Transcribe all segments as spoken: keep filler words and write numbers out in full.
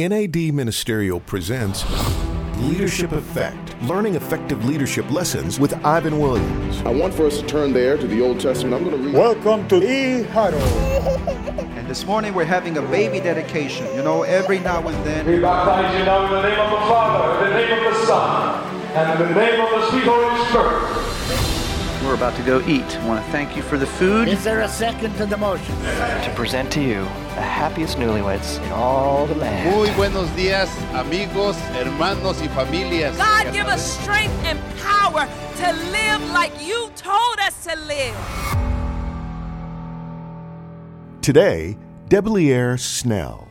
N A D Ministerial presents Leadership Effect, Learning Effective Leadership Lessons with Ivan Williams. I want for us to turn there to the Old Testament. I'm going to read. Welcome to the huddle. And this morning we're having a baby dedication. You know, every now and then. We baptize you now in the name of the Father, in the name of the Son, and in the name of the sweet Holy Spirit. We're about to go eat. I want to thank you for the food. Is there a second to the motion? To present to you the happiest newlyweds in all the land. Muy buenos días, amigos, hermanos y familias. God, give us strength and power to live like you told us to live. Today, Debleaire Snell.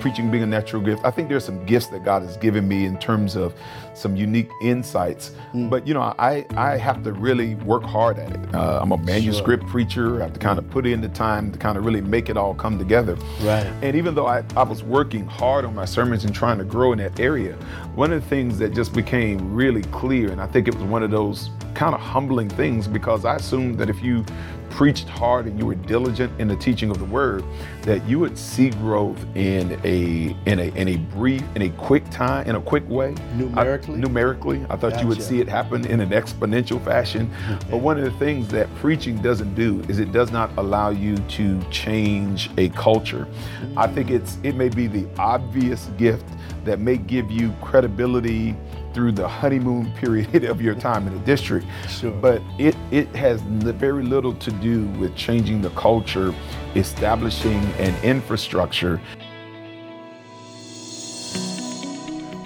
Preaching being a natural gift. I think there's some gifts that God has given me in terms of some unique insights. Mm. But, you know, I, I have to really work hard at it. Uh, I'm a manuscript sure. preacher. I have to kind of put in the time to kind of really make it all come together. Right. And even though I, I was working hard on my sermons and trying to grow in that area, one of the things that just became really clear, and I think it was one of those kind of humbling things, because I assumed that if you preached hard and you were diligent in the teaching of the word, that you would see growth in a in a in a brief, in a quick time, in a quick way. Numerically? I, numerically. I thought gotcha. You would see it happen in an exponential fashion. Okay. But one of the things that preaching doesn't do is it does not allow you to change a culture. Mm-hmm. I think it's it may be the obvious gift that may give you credibility through the honeymoon period of your time in the district. Sure. But it, it has very little to do with changing the culture, establishing an infrastructure.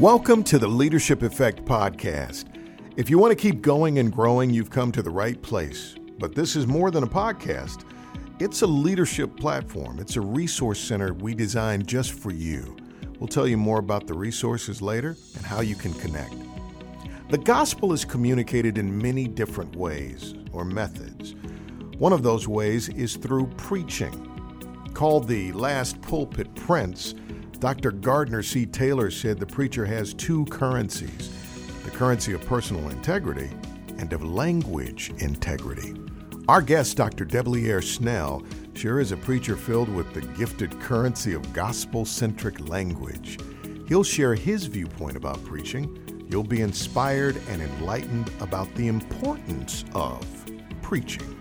Welcome to the Leadership Effect podcast. If you want to keep going and growing, you've come to the right place. But this is more than a podcast. It's a leadership platform. It's a resource center we designed just for you. We'll tell you more about the resources later and how you can connect. The gospel is communicated in many different ways or methods. One of those ways is through preaching. Called the last pulpit prince, Doctor Gardner C. Taylor said the preacher has two currencies, the currency of personal integrity and of language integrity. Our guest, Doctor Debleaire Snell, sure is a preacher filled with the gifted currency of gospel-centric language. He'll share his viewpoint about preaching. You'll be inspired and enlightened about the importance of preaching.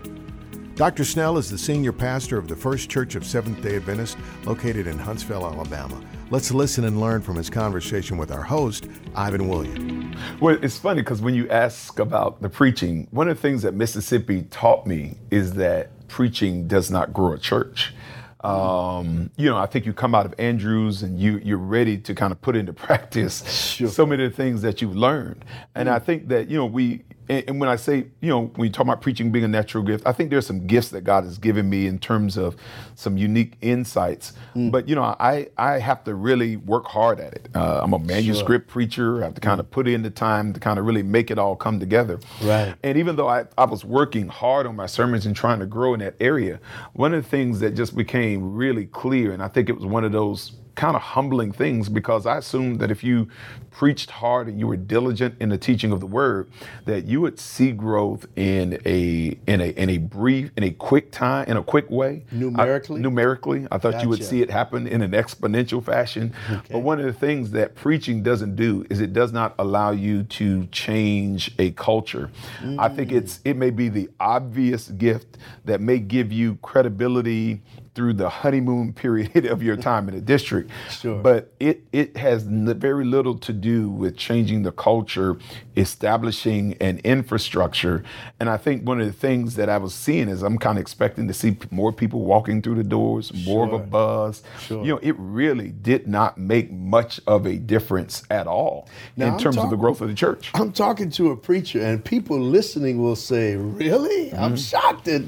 Doctor Snell is the senior pastor of the First Church of Seventh-day Adventist, located in Huntsville, Alabama. Let's listen and learn from his conversation with our host, Ivan Williams. Well, it's funny because when you ask about the preaching, one of the things that Mississippi taught me is that preaching does not grow a church. Um, you know, I think you come out of Andrews and you, you're ready to kind of put into practice sure. so many of the things that you've learned. And mm-hmm. I think that, you know, we, and, and when I say, you know, when you talk about preaching being a natural gift, I think there's some gifts that God has given me in terms of some unique insights. Mm-hmm. But, you know, I, I have to really work hard at it. Uh, I'm a manuscript sure. preacher. I have to kind of put in the time to kind of really make it all come together. Right. And even though I, I was working hard on my sermons and trying to grow in that area, one of the things that just became really clear, and I think it was one of those kind of humbling things, because I assumed that if you preached hard and you were diligent in the teaching of the word, that you would see growth in a in a in a brief, in a quick time, in a quick way. Numerically? I, numerically. I thought gotcha. You would see it happen in an exponential fashion. Okay. But one of the things that preaching doesn't do is it does not allow you to change a culture. Mm. I think it's it may be the obvious gift that may give you credibility through the honeymoon period of your time in the district. Sure. But it it has very little to do with changing the culture, establishing an infrastructure. And I think one of the things that I was seeing is I'm kind of expecting to see more people walking through the doors, more sure. of a buzz. Sure. You know, it really did not make much of a difference at all now, in I'm terms talking, of the growth of the church. I'm talking to a preacher and people listening will say, really? Mm-hmm. I'm shocked at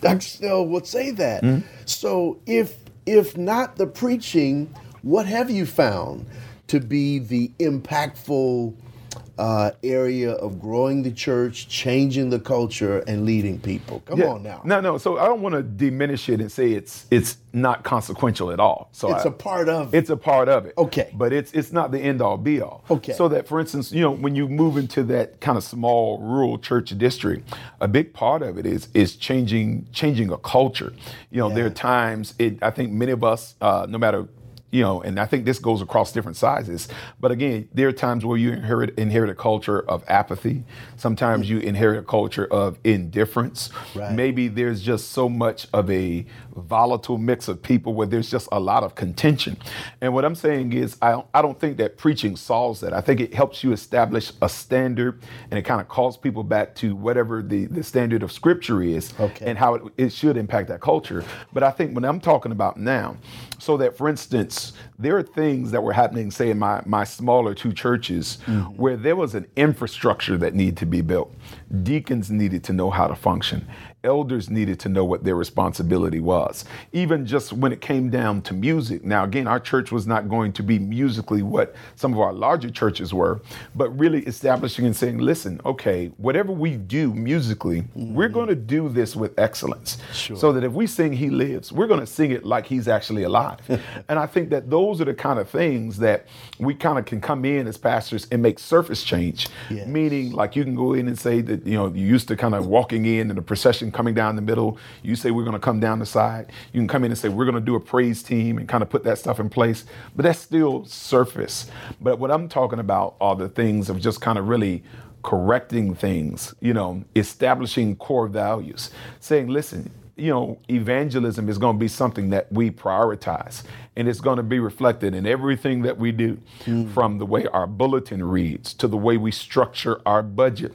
Doctor Snell would say that. Mm-hmm. So if if not the preaching, what have you found to be the impactful uh, area of growing the church, changing the culture, and leading people? Come yeah. on now. No, no. So I don't want to diminish it and say it's it's not consequential at all. So it's I, a part of it. It's a part of it. Okay. But it's it's not the end all be all. Okay. So that, for instance, you know, when you move into that kind of small rural church district, a big part of it is is changing changing a culture. You know, yeah. there are times it. I think many of us, uh, no matter you know, and I think this goes across different sizes. But again, there are times where you inherit inherit a culture of apathy. Sometimes you inherit a culture of indifference. Right. Maybe there's just so much of a volatile mix of people where there's just a lot of contention. And what I'm saying is, I don't, I don't think that preaching solves that. I think it helps you establish a standard, and it kind of calls people back to whatever the, the standard of Scripture is, okay, and how it, it should impact that culture. But I think when I'm talking about now, so that, for instance, there are things that were happening, say, in my, my smaller two churches, mm-hmm, where there was an infrastructure that needed to be built. Deacons needed to know how to function. Elders needed to know what their responsibility was. Even just when it came down to music. Now, again, our church was not going to be musically what some of our larger churches were, but really establishing and saying, listen, okay, whatever we do musically, mm-hmm, we're going to do this with excellence. Sure. So that if we sing He Lives, we're going to sing it like He's actually alive. And I think that those are the kind of things that we kind of can come in as pastors and make surface change. Yes. Meaning, like, you can go in and say that, you know, you used to kind of walking in and a procession coming down the middle, you say we're going to come down the side. You can come in and say we're going to do a praise team and kind of put that stuff in place, but that's still surface. But what I'm talking about are the things of just kind of really correcting things, you know, establishing core values, saying, listen, you know, evangelism is going to be something that we prioritize, and it's going to be reflected in everything that we do, mm, from the way our bulletin reads to the way we structure our budget,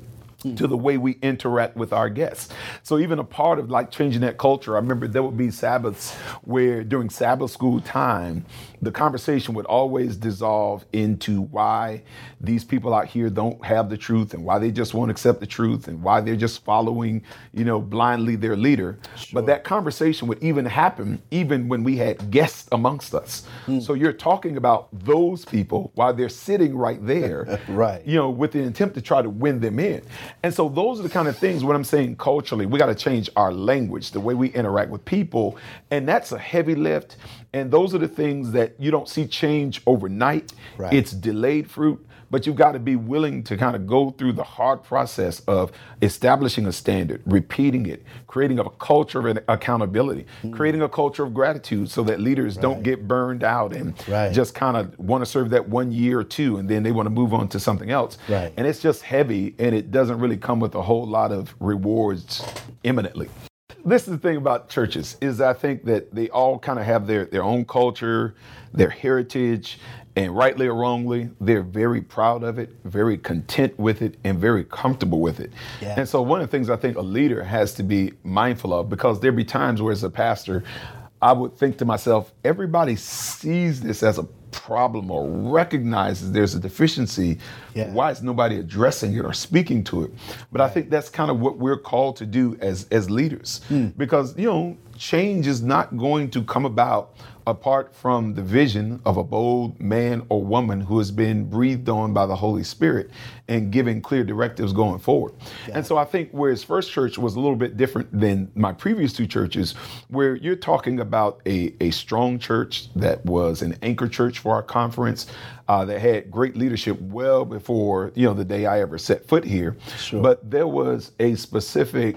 to the way we interact with our guests. So even a part of like changing that culture, I remember there would be Sabbaths where during Sabbath school time, the conversation would always dissolve into why these people out here don't have the truth and why they just won't accept the truth and why they're just following, you know, blindly their leader. Sure. But that conversation would even happen even when we had guests amongst us. Mm. So you're talking about those people while they're sitting right there, right, you know, with the intent to try to win them in. And so those are the kind of things, what I'm saying culturally, we got to change our language, the way we interact with people. And that's a heavy lift. And those are the things that you don't see change overnight. Right. It's delayed fruit, but you've got to be willing to kind of go through the hard process of establishing a standard, repeating it, creating a culture of accountability, mm, creating a culture of gratitude so that leaders, right, don't get burned out and, right, just kind of want to serve that one year or two, and then they want to move on to something else. Right. And it's just heavy, and it doesn't really come with a whole lot of rewards imminently. This is the thing about churches, is I think that they all kind of have their, their own culture, their heritage, and rightly or wrongly, they're very proud of it, very content with it, and very comfortable with it. Yeah. And so one of the things I think a leader has to be mindful of, because there'd be times where as a pastor, I would think to myself, everybody sees this as a problem or recognizes there's a deficiency, yeah, why is nobody addressing it or speaking to it? But right, I think that's kind of what we're called to do as as leaders, mm, because, you know, change is not going to come about apart from the vision of a bold man or woman who has been breathed on by the Holy Spirit and giving clear directives going forward. Yeah. And so I think whereas First Church was a little bit different than my previous two churches, where you're talking about a, a strong church that was an anchor church for our conference, uh, that had great leadership well before, you know, the day I ever set foot here. Sure. But there was a specific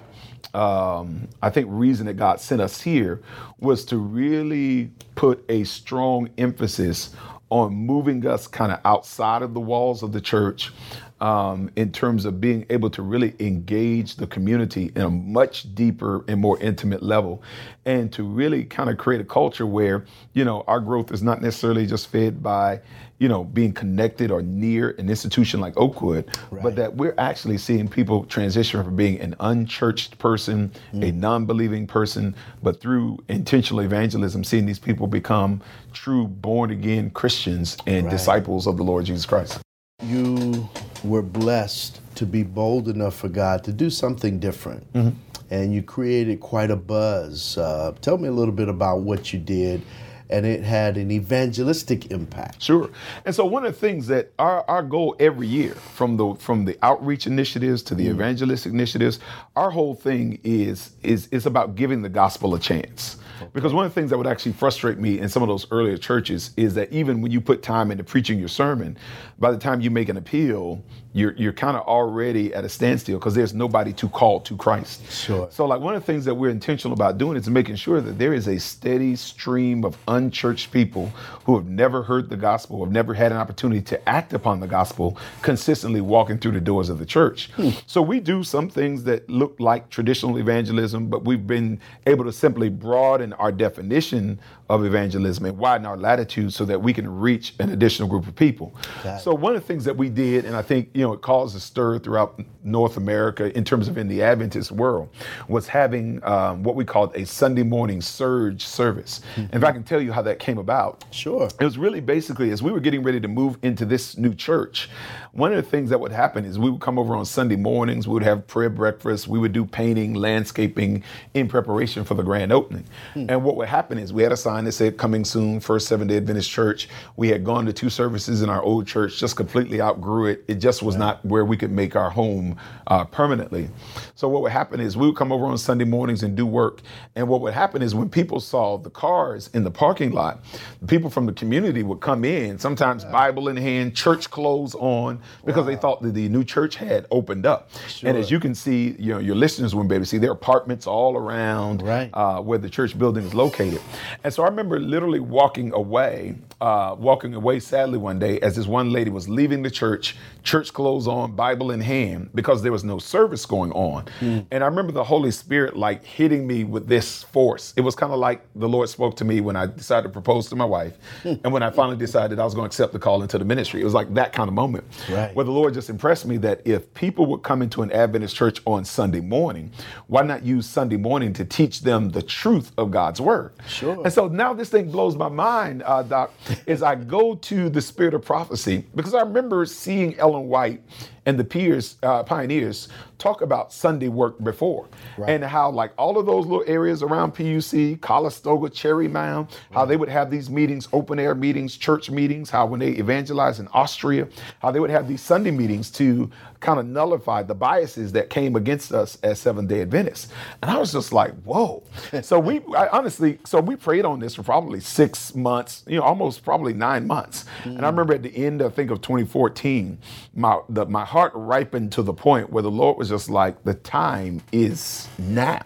Um, I think reason that God sent us here was to really put a strong emphasis on moving us kind of outside of the walls of the church, um, in terms of being able to really engage the community in a much deeper and more intimate level, and to really kind of create a culture where, you know, our growth is not necessarily just fed by, you know, being connected or near an institution like Oakwood, right, but that we're actually seeing people transition from being an unchurched person, mm, a non-believing person, but through intentional evangelism, seeing these people become true born-again Christians and, right, disciples of the Lord Jesus Christ. You were blessed to be bold enough for God to do something different, mm-hmm, and you created quite a buzz. Uh, tell me a little bit about what you did, and it had an evangelistic impact. Sure. And so one of the things that our, our goal every year, from the from the outreach initiatives to the evangelistic initiatives, our whole thing is is is about giving the gospel a chance. Okay. Because one of the things that would actually frustrate me in some of those earlier churches is that even when you put time into preaching your sermon, by the time you make an appeal, you're you're kind of already at a standstill because there's nobody to call to Christ. Sure. So like one of the things that we're intentional about doing is making sure that there is a steady stream of unchurched people who have never heard the gospel, have never had an opportunity to act upon the gospel, consistently walking through the doors of the church. Hmm. So we do some things that look like traditional evangelism, but we've been able to simply broaden our definition of evangelism and widen our latitude so that we can reach an additional group of people. Exactly. So one of the things that we did, and I think, you know, it caused a stir throughout North America in terms of in the Adventist world, was having um, what we called a Sunday morning surge service. Mm-hmm. And if I can tell you how that came about. Sure. It was really basically as we were getting ready to move into this new church, one of the things that would happen is we would come over on Sunday mornings, we would have prayer breakfast, we would do painting, landscaping in preparation for the grand opening. Mm-hmm. And what would happen is we had a sign that said, "Coming soon, First Seventh-day Adventist Church." We had gone to two services in our old church, just completely outgrew it. It just was yeah. not where we could make our home uh, permanently. So what would happen is we would come over on Sunday mornings and do work. And what would happen is when people saw the cars in the parking lot, the people from the community would come in, sometimes yeah. Bible in hand, church clothes on, because wow. they thought that the new church had opened up. Sure. And as you can see, you know, your listeners wouldn't be able to see, there are apartments all around right. uh, where the church building is located. And so I remember literally walking away, uh, walking away sadly one day as this one lady was leaving the church, church clothes on, Bible in hand, because there was no service going on. Mm. And I remember the Holy Spirit like hitting me with this force. It was kind of like the Lord spoke to me when I decided to propose to my wife. And when I finally decided I was going to accept the call into the ministry, it was like that kind of moment right. where the Lord just impressed me that if people would come into an Adventist church on Sunday morning, why not use Sunday morning to teach them the truth of God's word? Sure. And so now this thing blows my mind, uh, Doc, is I go to the Spirit of Prophecy, because I remember seeing Ellen White and the peers, uh, pioneers talk about Sunday work before right. and how like all of those little areas around P U C, Calistoga, Cherry Mound, right. how they would have these meetings, open air meetings, church meetings, how when they evangelized in Austria, how they would have these Sunday meetings to kind of nullify the biases that came against us as Seventh-day Adventists. And I was just like, whoa. so we I honestly, so we prayed on this for probably six months, you know, almost probably nine months. Mm. And I remember at the end, I think of twenty fourteen, my the, my heart ripened to the point where the Lord was just like, the time is now.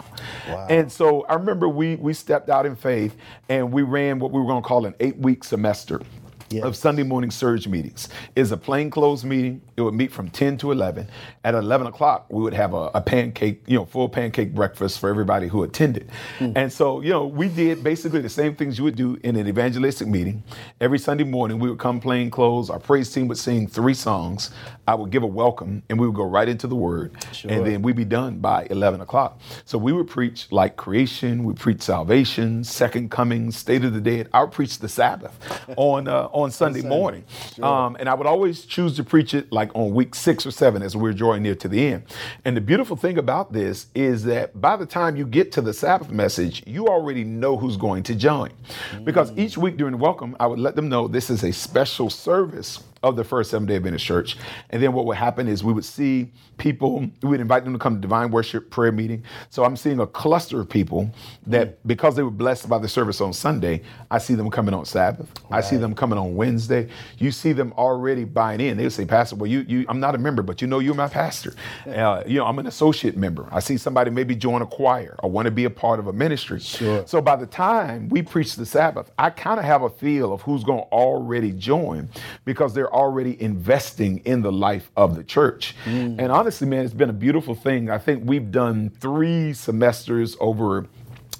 Wow. And so I remember we we stepped out in faith and we ran what we were going to call an eight-week semester. Yes. Of Sunday morning surge meetings. It's a plainclothes meeting. It would meet from ten to eleven. At eleven o'clock, we would have a, a pancake, you know, full pancake breakfast for everybody who attended. Mm. And so, you know, we did basically the same things you would do in an evangelistic meeting. Every Sunday morning, we would come plainclothes. Our praise team would sing three songs. I would give a welcome, and we would go right into the word. Sure. And then we'd be done by eleven o'clock. So we would preach like creation. We preach salvation, second coming, state of the dead. I would preach the Sabbath on uh, on On Sunday morning. Sure. Um, and I would always choose to preach it like on week six or seven as we're drawing near to the end. And the beautiful thing about this is that by the time you get to the Sabbath message, you already know who's going to join. Because each week during Welcome, I would let them know this is a special service of the First Seventh-day Adventist Church. And then what would happen is we would see people, we would invite them to come to divine worship prayer meeting. So I'm seeing a cluster of people that because they were blessed by the service on Sunday, I see them coming on Sabbath. Right. I see them coming on Wednesday. You see them already buying in. They would say, "Pastor, well, you, you I'm not a member, but you know you're my pastor. Uh, you know, I'm an associate member. I see somebody maybe join a choir or want to be a part of a ministry." Sure. So by the time we preach the Sabbath, I kind of have a feel of who's going to already join because they're already investing in the life of the church. Mm. And honestly, man, it's been a beautiful thing. I think we've done three semesters over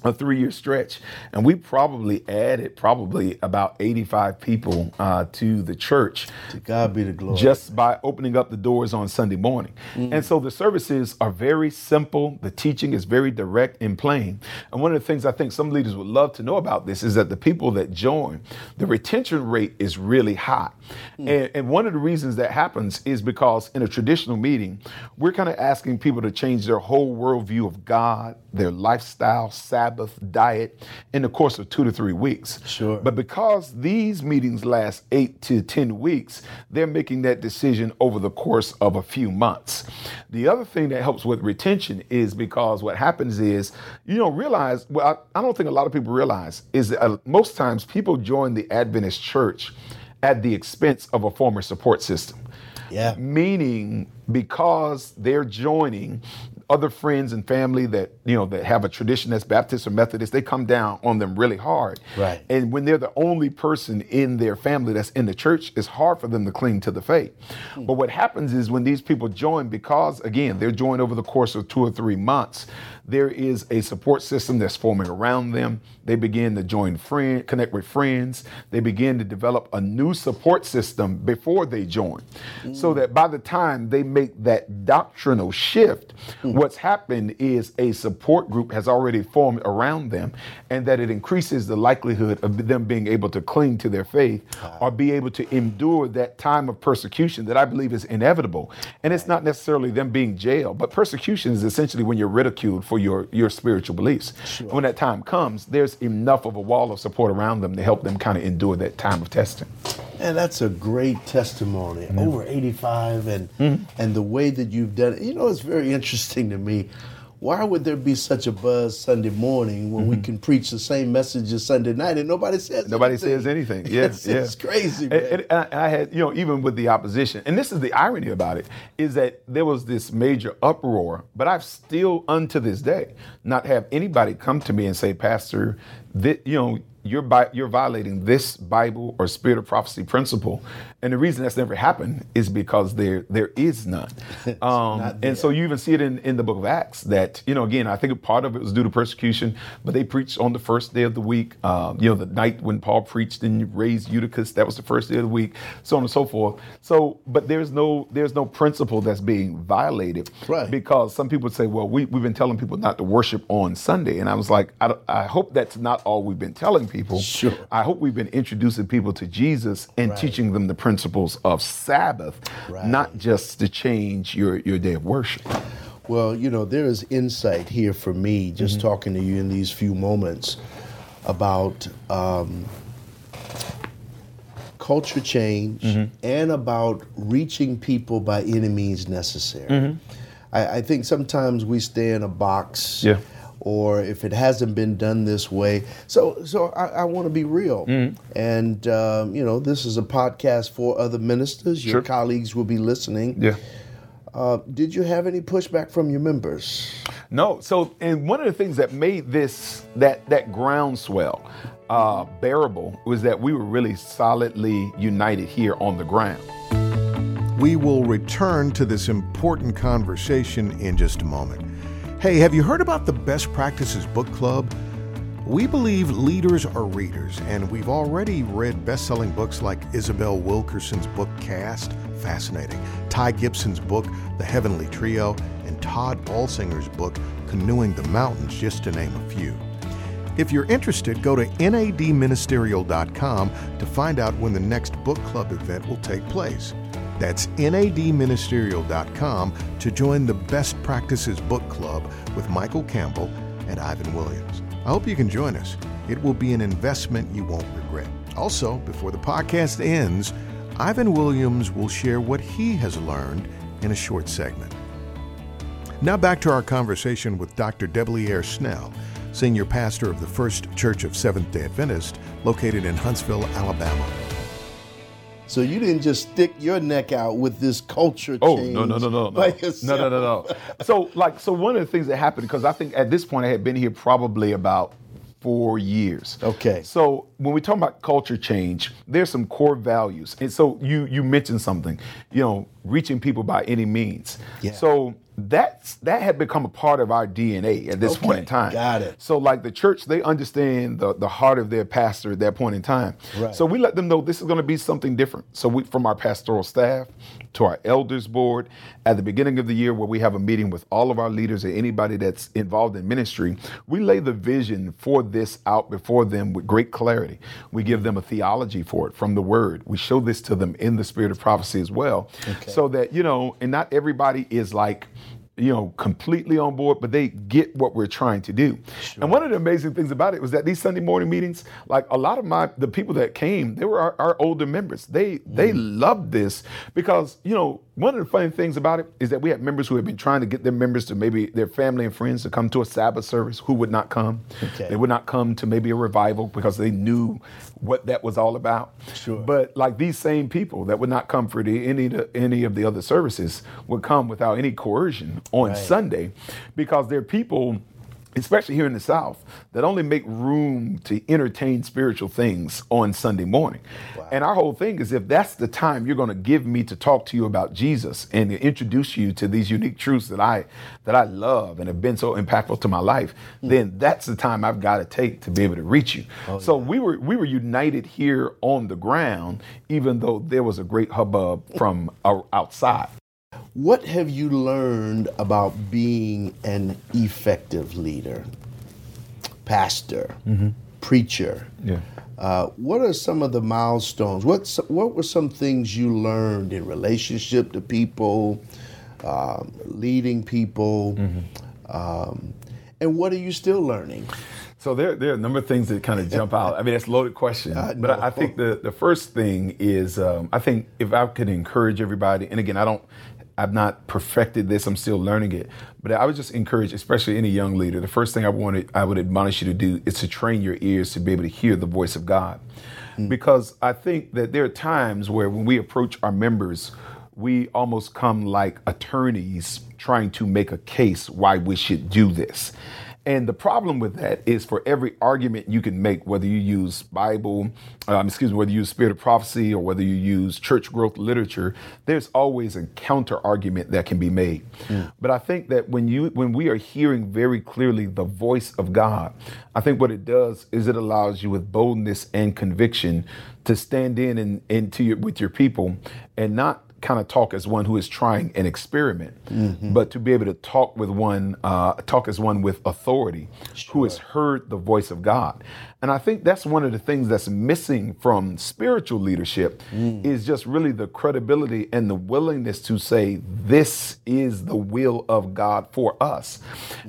a three-year stretch, and we probably added probably about eighty-five people uh, to the church. To God be the glory. Just by opening up the doors on Sunday morning. Mm. And so the services are very simple. The teaching is very direct and plain. And one of the things I think some leaders would love to know about this is that the people that join, the retention rate is really high. Mm. And, and one of the reasons that happens is because in a traditional meeting, we're kind of asking people to change their whole worldview of God, their lifestyle, Sabbath, Sabbath diet in the course of two to three weeks. Sure. But because these meetings last eight to ten weeks, they're making that decision over the course of a few months. The other thing that helps with retention is because what happens is you don't realize, well, I, I don't think a lot of people realize, is that uh, most times people join the Adventist church at the expense of a former support system. Yeah. Meaning, because they're joining other friends and family that, you know, that have a tradition that's Baptist or Methodist, they come down on them really hard. Right. And when they're the only person in their family that's in the church, it's hard for them to cling to the faith. Hmm. But what happens is when these people join, because again, they're joined over the course of two or three months, there is a support system that's forming around them. They begin to join friend, connect with friends. They begin to develop a new support system before they join. Mm. So that by the time they make that doctrinal shift, mm. what's happened is a support group has already formed around them, and that it increases the likelihood of them being able to cling to their faith wow. or be able to endure that time of persecution that I believe is inevitable. And it's not necessarily them being jailed, but persecution is essentially when you're ridiculed for your, your spiritual beliefs. Sure. When that time comes, there's enough of a wall of support around them to help them kind of endure that time of testing. And that's a great testimony. Mm-hmm. Over eighty-five and mm-hmm. and the way that you've done it. You know, it's very interesting to me. Why would there be such a buzz Sunday morning when mm-hmm. we can preach the same message as Sunday night and nobody says nobody anything? says anything? Yes, yeah, it's, yeah. it's crazy, man. And, and I had, you know, even with the opposition, and this is the irony about it, is that there was this major uproar, but I've still, unto this day, not have anybody come to me and say, Pastor, that, you know, You're bi- you're violating this Bible or Spirit of Prophecy principle, and the reason that's never happened is because there there is none. Um, and so you even see it in, in the Book of Acts that, you know, again, I think part of it was due to persecution, but they preached on the first day of the week. Um, you know, the night when Paul preached and raised Eutychus, that was the first day of the week, so on and so forth. So, but there's no there's no principle that's being violated, right? Because some people say, well, we we've been telling people not to worship on Sunday, and I was like, I, I hope that's not all we've been telling people. Sure. I hope we've been introducing people to Jesus and right. teaching them the principles of Sabbath, right. not just to change your, your day of worship. Well, you know, there is insight here for me just mm-hmm. talking to you in these few moments about um, culture change mm-hmm. and about reaching people by any means necessary. Mm-hmm. I, I think sometimes we stay in a box. Yeah. Or if it hasn't been done this way. So so I, I want to be real. Mm-hmm. And, um, you know, this is a podcast for other ministers. Your sure. colleagues will be listening. Yeah. Uh, did you have any pushback from your members? No. So, and one of the things that made this, that, that groundswell uh, bearable was that we were really solidly united here on the ground. We will return to this important conversation in just a moment. Hey, have you heard about the Best Practices Book Club? We believe leaders are readers, and we've already read best-selling books like Isabel Wilkerson's book, Cast, fascinating, Ty Gibson's book, The Heavenly Trio, and Todd Balsinger's book, Canoeing the Mountains, just to name a few. If you're interested, go to N A D ministerial dot com to find out when the next book club event will take place. That's N A D ministerial dot com to join the Best Practices Book Club with Michael Campbell and Ivan Williams. I hope you can join us. It will be an investment you won't regret. Also, before the podcast ends, Ivan Williams will share what he has learned in a short segment. Now back to our conversation with Doctor Debleaire Snell, Senior Pastor of the First Church of Seventh-day Adventist, located in Huntsville, Alabama. So you didn't just stick your neck out with this culture change. Oh, no, no, no, no, no, no, no, no, no. So like, so one of the things that happened, because I think at this point I had been here probably about four years. Okay. So when we talk about culture change, there's some core values. And so you, you mentioned something, you know, reaching people by any means. Yeah. So that's, that had become a part of our D N A at this okay, point in time. Got it. So like the church, they understand the, the heart of their pastor at that point in time. Right. So we let them know this is going to be something different. So we, from our pastoral staff to our elders board, at the beginning of the year where we have a meeting with all of our leaders and anybody that's involved in ministry, we lay the vision for this out before them with great clarity. We give them a theology for it from the word. We show this to them in the Spirit of Prophecy as well. Okay. So that, you know, and not everybody is like, you know, completely on board, but they get what we're trying to do. Sure. And one of the amazing things about it was that these Sunday morning meetings, like a lot of my, the people that came, they were our, our older members. They, mm. they loved this because, you know, one of the funny things about it is that we had members who had been trying to get their members to maybe their family and friends to come to a Sabbath service who would not come. Okay. They would not come to maybe a revival because they knew what that was all about. Sure. But like these same people that would not come for the, any, the, any of the other services would come without any coercion on right. Sunday because they're people, especially here in the South, that only make room to entertain spiritual things on Sunday morning. Wow. And our whole thing is if that's the time you're going to give me to talk to you about Jesus and to introduce you to these unique truths that I that I love and have been so impactful to my life, mm. then that's the time I've got to take to be able to reach you. Oh, so yeah. we were we were united here on the ground, even though there was a great hubbub from outside. What have you learned about being an effective leader, pastor, mm-hmm. preacher? Yeah. Uh, what are some of the milestones? What's, what were some things you learned in relationship to people, uh, leading people, mm-hmm. um, and what are you still learning? So there, there are a number of things that kind of jump out. I mean, that's a loaded question. Uh, no. But I, I think the, the first thing is, um, I think if I could encourage everybody, and again, I don't, I've not perfected this, I'm still learning it, but I would just encourage, especially any young leader, the first thing I wanted, I would admonish you to do is to train your ears to be able to hear the voice of God. Mm. Because I think that there are times where when we approach our members, we almost come like attorneys trying to make a case why we should do this. And the problem with that is for every argument you can make, whether you use Bible, um, excuse me, whether you use Spirit of Prophecy or whether you use church growth literature, there's always a counter argument that can be made. Mm. But I think that when you when we are hearing very clearly the voice of God, I think what it does is it allows you with boldness and conviction to stand in and, and to your, with your people and not kind of talk as one who is trying an experiment, mm-hmm. but to be able to talk with one, uh, talk as one with authority, sure. who has heard the voice of God. And I think that's one of the things that's missing from spiritual leadership mm. is just really the credibility and the willingness to say, this is the will of God for us.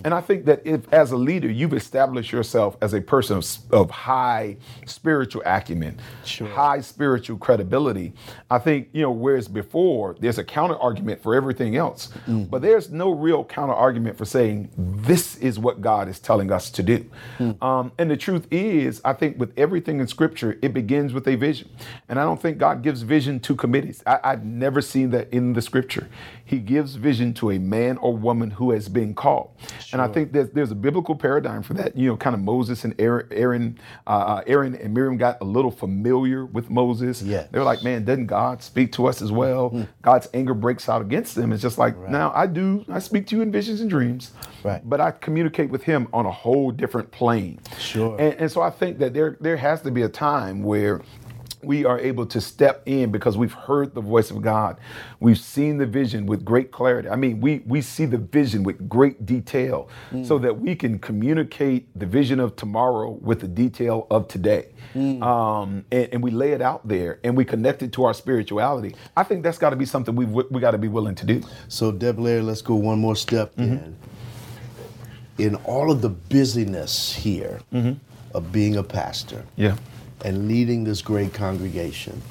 And I think that if as a leader, you've established yourself as a person of, of high spiritual acumen, sure. high spiritual credibility, I think, you know, whereas before, or there's a counter argument for everything else, mm. but there's no real counter argument for saying this is what God is telling us to do. Mm. Um, and the truth is, I think with everything in Scripture, it begins with a vision. And I don't think God gives vision to committees. I, I've never seen that in the Scripture. He gives vision to a man or woman who has been called. Sure. And I think there's, there's a biblical paradigm for that. You know, kind of Moses and Aaron, Aaron, uh, Aaron and Miriam got a little familiar with Moses. Yes. They were like, man, doesn't God speak to us as well? God's anger breaks out against them. It's just like, right. now I do, I speak to you in visions and dreams, right. but I communicate with him on a whole different plane. Sure. And, and so I think that there there has to be a time where we are able to step in because we've heard the voice of God. We've seen the vision with great clarity. I mean, we we see the vision with great detail mm. so that we can communicate the vision of tomorrow with the detail of today. Mm. Um, and, and we lay it out there and we connect it to our spirituality. I think that's gotta be something we we gotta be willing to do. So Debleaire, let's go one more step mm-hmm. then. In all of the busyness here mm-hmm. of being a pastor. Yeah. And leading this great congregation.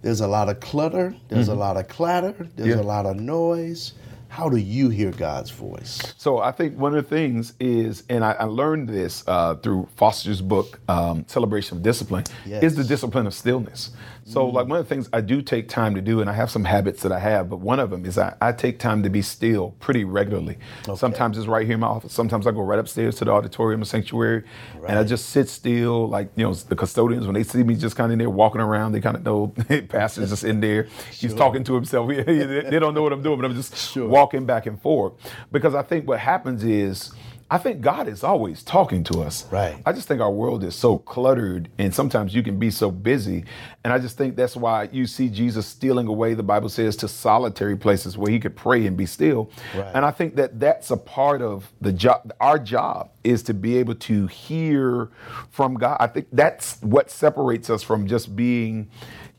There's a lot of clutter, there's mm-hmm. a lot of clatter, there's yeah. a lot of noise. How do you hear God's voice? So I think one of the things is, and I, I learned this uh, through Foster's book, um, Celebration of Discipline, yes. is the discipline of stillness. So mm. like one of the things I do take time to do, and I have some habits that I have, but one of them is I, I take time to be still pretty regularly. Okay. Sometimes it's right here in my office. Sometimes I go right upstairs to the auditorium or sanctuary, right. and I just sit still. Like, you know, the custodians, when they see me just kind of in there walking around, they kind of know, hey, pastor's just in there. Sure. He's talking to himself. They don't know what I'm doing, but I'm just sure. walking. Walking back and forth, because I think what happens is, I think God is always talking to us. Right. I just think our world is so cluttered, and sometimes you can be so busy. And I just think that's why you see Jesus stealing away, the Bible says, to solitary places where he could pray and be still. Right. And I think that that's a part of the job. Our job is to be able to hear from God. I think that's what separates us from just being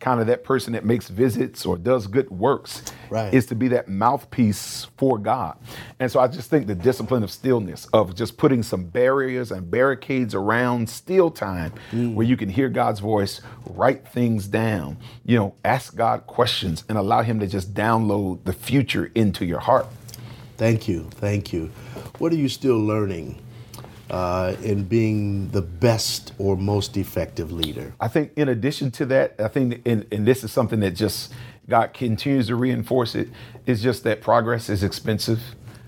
kind of that person that makes visits or does good works, right, is to be that mouthpiece for God. And so I just think the discipline of stillness, of just putting some barriers and barricades around still time, mm. where you can hear God's voice, write things down, you know, ask God questions and allow him to just download the future into your heart. Thank you. Thank you. What are you still learning Uh, in being the best or most effective leader? I think in addition to that, I think, and, and this is something that just God continues to reinforce it, it's just that progress is expensive.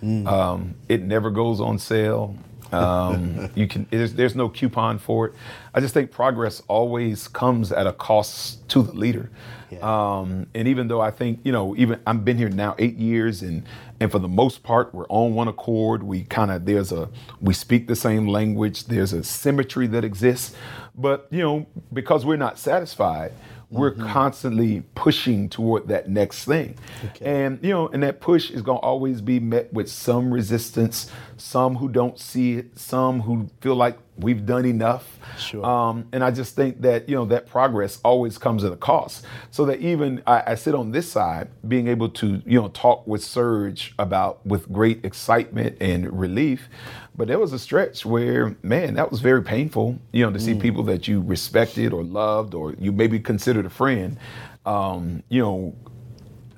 Mm. Um, it never goes on sale. Um, you can, there's, there's no coupon for it. I just think progress always comes at a cost to the leader. Yeah. Um, and even though I think, you know, even I've been here now eight years and, and for the most part, we're on one accord. We kind of, there's a, we speak the same language. There's a symmetry that exists, but you know, because we're not satisfied, we're mm-hmm. constantly pushing toward that next thing. Okay. And, you know, and that push is going to always be met with some resistance, some who don't see it, some who feel like we've done enough. Sure. Um, and I just think that, you know, that progress always comes at a cost. So that even I, I sit on this side, being able to, you know, talk with Serge about with great excitement and relief. But there was a stretch where, man, that was very painful, you know, to see mm. people that you respected or loved or you maybe considered a friend, um, you know,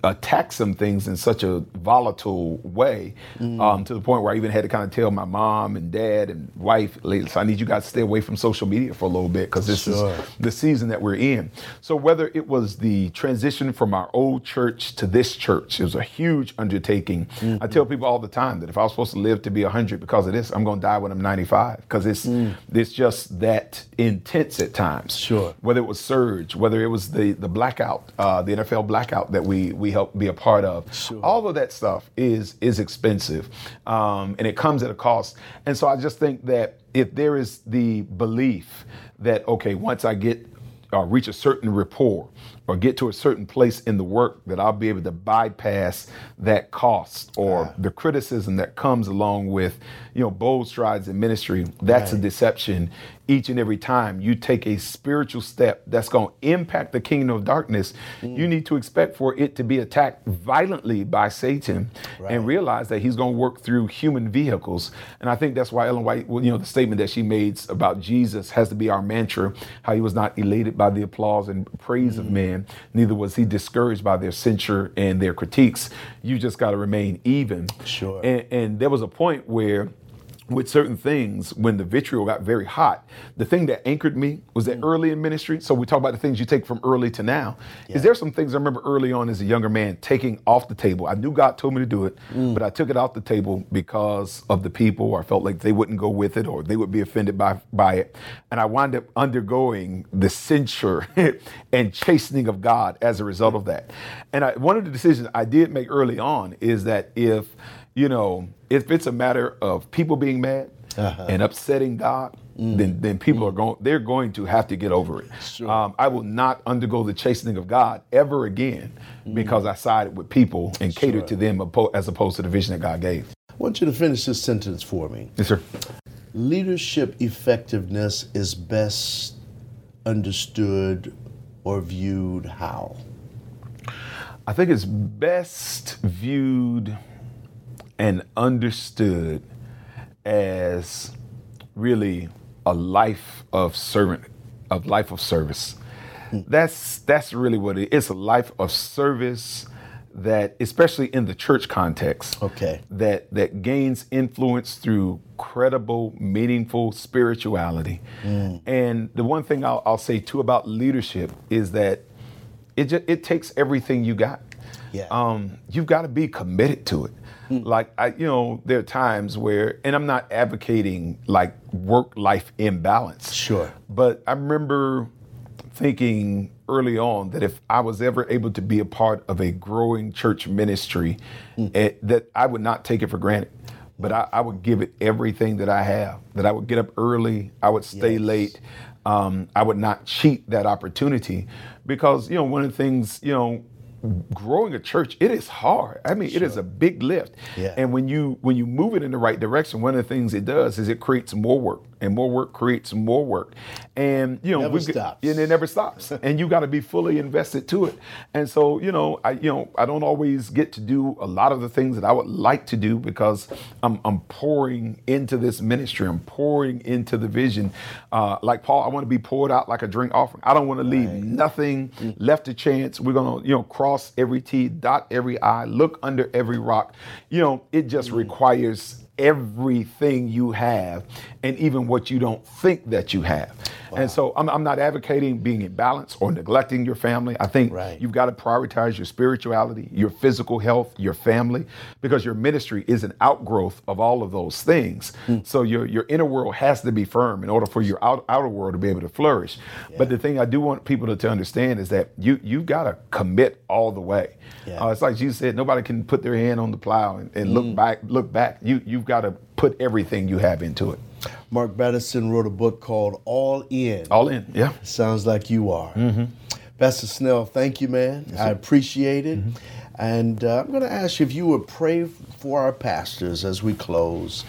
attack some things in such a volatile way, mm. um, to the point where I even had to kind of tell my mom and dad and wife, so I need you guys to stay away from social media for a little bit because this sure. is the season that we're in. So whether it was the transition from our old church to this church, it was a huge undertaking. Mm-hmm. I tell people all the time that if I was supposed to live to be one hundred because of this, I'm going to die when I'm ninety-five because it's, mm. it's just that intense at times. Sure. Whether it was Surge, whether it was the, the blackout, uh, the N F L blackout that we, we help be a part of. Sure. All of that stuff is is expensive, um, and it comes at a cost. And so I just think that if there is the belief that, okay, once I get or uh, reach a certain rapport or get to a certain place in the work that I'll be able to bypass that cost or ah. the criticism that comes along with, you know, bold strides in ministry, that's right. a deception. Each and every time you take a spiritual step that's going to impact the kingdom of darkness, mm. you need to expect for it to be attacked violently by Satan, right. and realize that he's going to work through human vehicles. And I think that's why Ellen White, you know, the statement that she made about Jesus has to be our mantra, how he was not elated by the applause and praise mm. of men, neither was he discouraged by their censure and their critiques. You just got to remain even. Sure. And, and there was a point where with certain things, when the vitriol got very hot, the thing that anchored me was that mm. early in ministry. So we talk about the things you take from early to now. Yeah. Is there some things I remember early on as a younger man taking off the table? I knew God told me to do it, mm. but I took it off the table because of the people, or I felt like they wouldn't go with it or they would be offended by, by it. And I wound up undergoing the censure and chastening of God as a result of that. And I, one of the decisions I did make early on is that if, you know, if it's a matter of people being mad uh-huh. and upsetting God, mm. then then people mm. are going, they're going to have to get over it. Sure. Um, I will not undergo the chastening of God ever again mm. because I sided with people and sure. catered to them as opposed to the vision that God gave. I want you to finish this sentence for me. Yes, sir. Leadership effectiveness is best understood or viewed how? I think it's best viewed and understood as really a life of servant, a life of service. That's that's really what it is. It's a life of service that, especially in the church context, okay. that that gains influence through credible, meaningful spirituality. Mm. And the one thing I'll, I'll say too about leadership is that it just, it takes everything you got. Yeah. Um, you've got to be committed to it. Like, I, you know, there are times where, and I'm not advocating like work-life imbalance. Sure. But I remember thinking early on that if I was ever able to be a part of a growing church ministry, mm. it, that I would not take it for granted. But I, I would give it everything that I have, that I would get up early, I would stay yes. late. Um, I would not cheat that opportunity because, you know, one of the things, you know, growing a church, it is hard. I mean, sure. it is a big lift. Yeah. And when you when you move it in the right direction, one of the things it does is it creates more work. and more work creates more work. And, you know, never we, stops. And it never stops. And you got to be fully invested to it. And so, you know, I, you know, I don't always get to do a lot of the things that I would like to do because I'm, I'm pouring into this ministry. I'm pouring into the vision. Uh, like Paul, I want to be poured out like a drink offering. I don't want to leave right. nothing mm-hmm. left to chance. We're going to, you know, cross every T, dot every I, look under every rock. You know, it just mm-hmm. requires everything you have, and even what you don't think that you have. Wow. And so I'm, I'm not advocating being in balance or neglecting your family. I think right. you've got to prioritize your spirituality, your physical health, your family, because your ministry is an outgrowth of all of those things. Mm. So your, your inner world has to be firm in order for your out, outer world to be able to flourish. Yeah. But the thing I do want people to, to understand is that you, you've got to commit all the way. Yeah. Uh, it's like Jesus said, nobody can put their hand on the plow and, and mm. look back, look back. You, you've got to put everything you have into it. Mark Batterson wrote a book called All In. All In, yeah. Sounds like you are. Mm-hmm. Pastor Snell, thank you, man. Yes, I appreciate it. Mm-hmm. And uh, I'm going to ask you if you would pray for our pastors as we close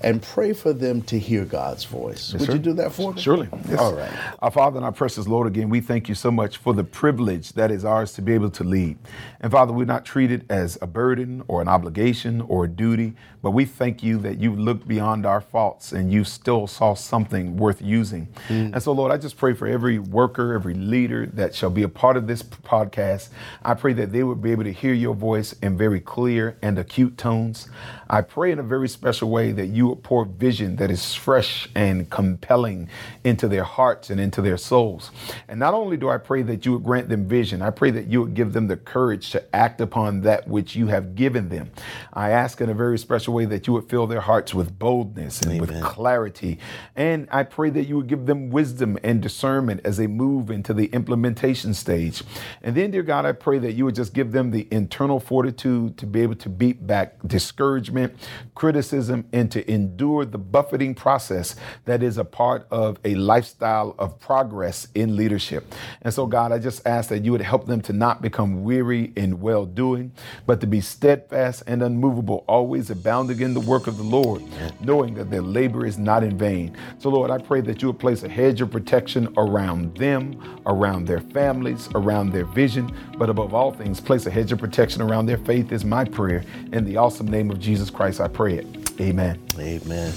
and pray for them to hear God's voice. Yes, would sir. you do that for me? Surely. Yes. All right. Our Father and our precious Lord, again, we thank you so much for the privilege that is ours to be able to lead. And Father, we're not treated as a burden or an obligation or a duty, but we thank you that you looked beyond our faults and you still saw something worth using. Mm. And so, Lord, I just pray for every worker, every leader that shall be a part of this podcast. I pray that they would be able to hear your voice in very clear and acute tones. I pray in a very special way that you would pour vision that is fresh and compelling into their hearts and into their souls. And not only do I pray that you would grant them vision, I pray that you would give them the courage to act upon that which you have given them. I ask in a very special way that you would fill their hearts with boldness and Amen. With clarity. And I pray that you would give them wisdom and discernment as they move into the implementation stage. And then, dear God, I pray that you would just give them the internal fortitude to be able to beat back discouragement, criticism, and to endure the buffeting process that is a part of a lifestyle of progress in leadership. And so, God, I just ask that you would help them to not become weary in well-doing, but to be steadfast and unmovable, always abounding in the work of the Lord, knowing that their labor is not in vain. So, Lord, I pray that you would place a hedge of protection around them, around their families, around their vision, but above all things, place a hedge of protection around their faith is my prayer. In the awesome name of Jesus Christ, I pray it. Amen. Amen.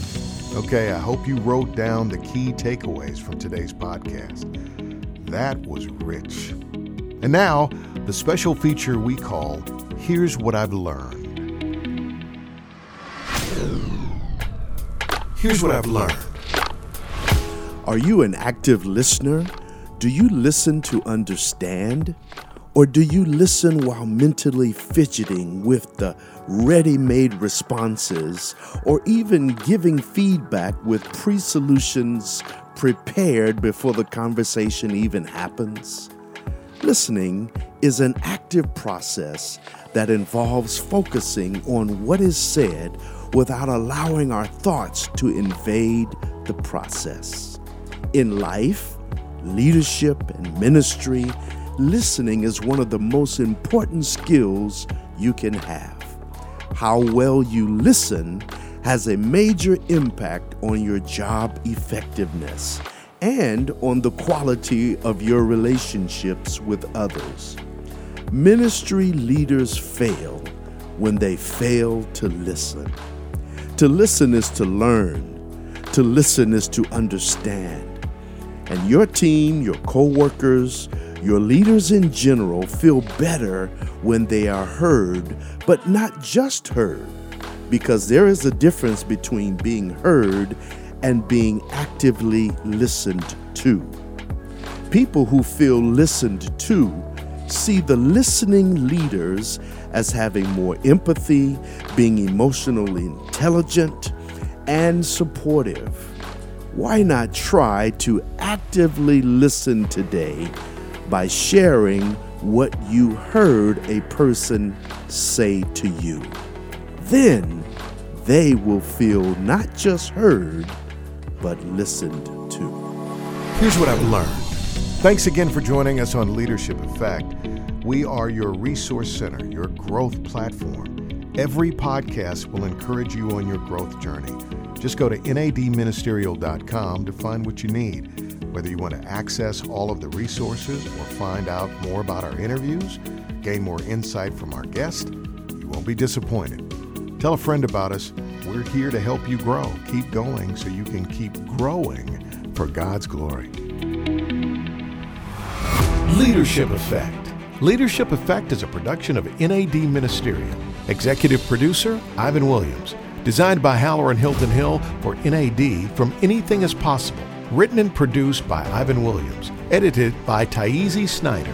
Okay, I hope you wrote down the key takeaways from today's podcast. That was rich. And now, the special feature we call, Here's What I've Learned. Here's what I've learned. Are you an active listener? Do you listen to understand? Or do you listen while mentally fidgeting with the ready-made responses, or even giving feedback with pre-solutions prepared before the conversation even happens? Listening is an active process that involves focusing on what is said without allowing our thoughts to invade the process. In life, leadership, and ministry, listening is one of the most important skills you can have. How well you listen has a major impact on your job effectiveness and on the quality of your relationships with others. Ministry leaders fail when they fail to listen. To listen is to learn. To listen is to understand. And your team, your co-workers, your leaders in general feel better when they are heard, but not just heard, because there is a difference between being heard and being actively listened to. People who feel listened to see the listening leaders as having more empathy, being emotionally intelligent, and supportive. Why not try to actively listen today by sharing what you heard a person say to you? Then they will feel not just heard, but listened to. Here's what I've learned. Thanks again for joining us on Leadership Effect. We are your resource center, your growth platform. Every podcast will encourage you on your growth journey. Just go to N A D ministerial dot com to find what you need. Whether you want to access all of the resources or find out more about our interviews, gain more insight from our guest, you won't be disappointed. Tell a friend about us. We're here to help you grow. Keep going so you can keep growing for God's glory. Leadership Effect. Leadership Effect is a production of N A D Ministerial. Executive producer, Ivan Williams. Designed by Haller and Hilton Hill for N A D, From Anything Is Possible. Written and produced by Ivan Williams. Edited by Taizi Snyder.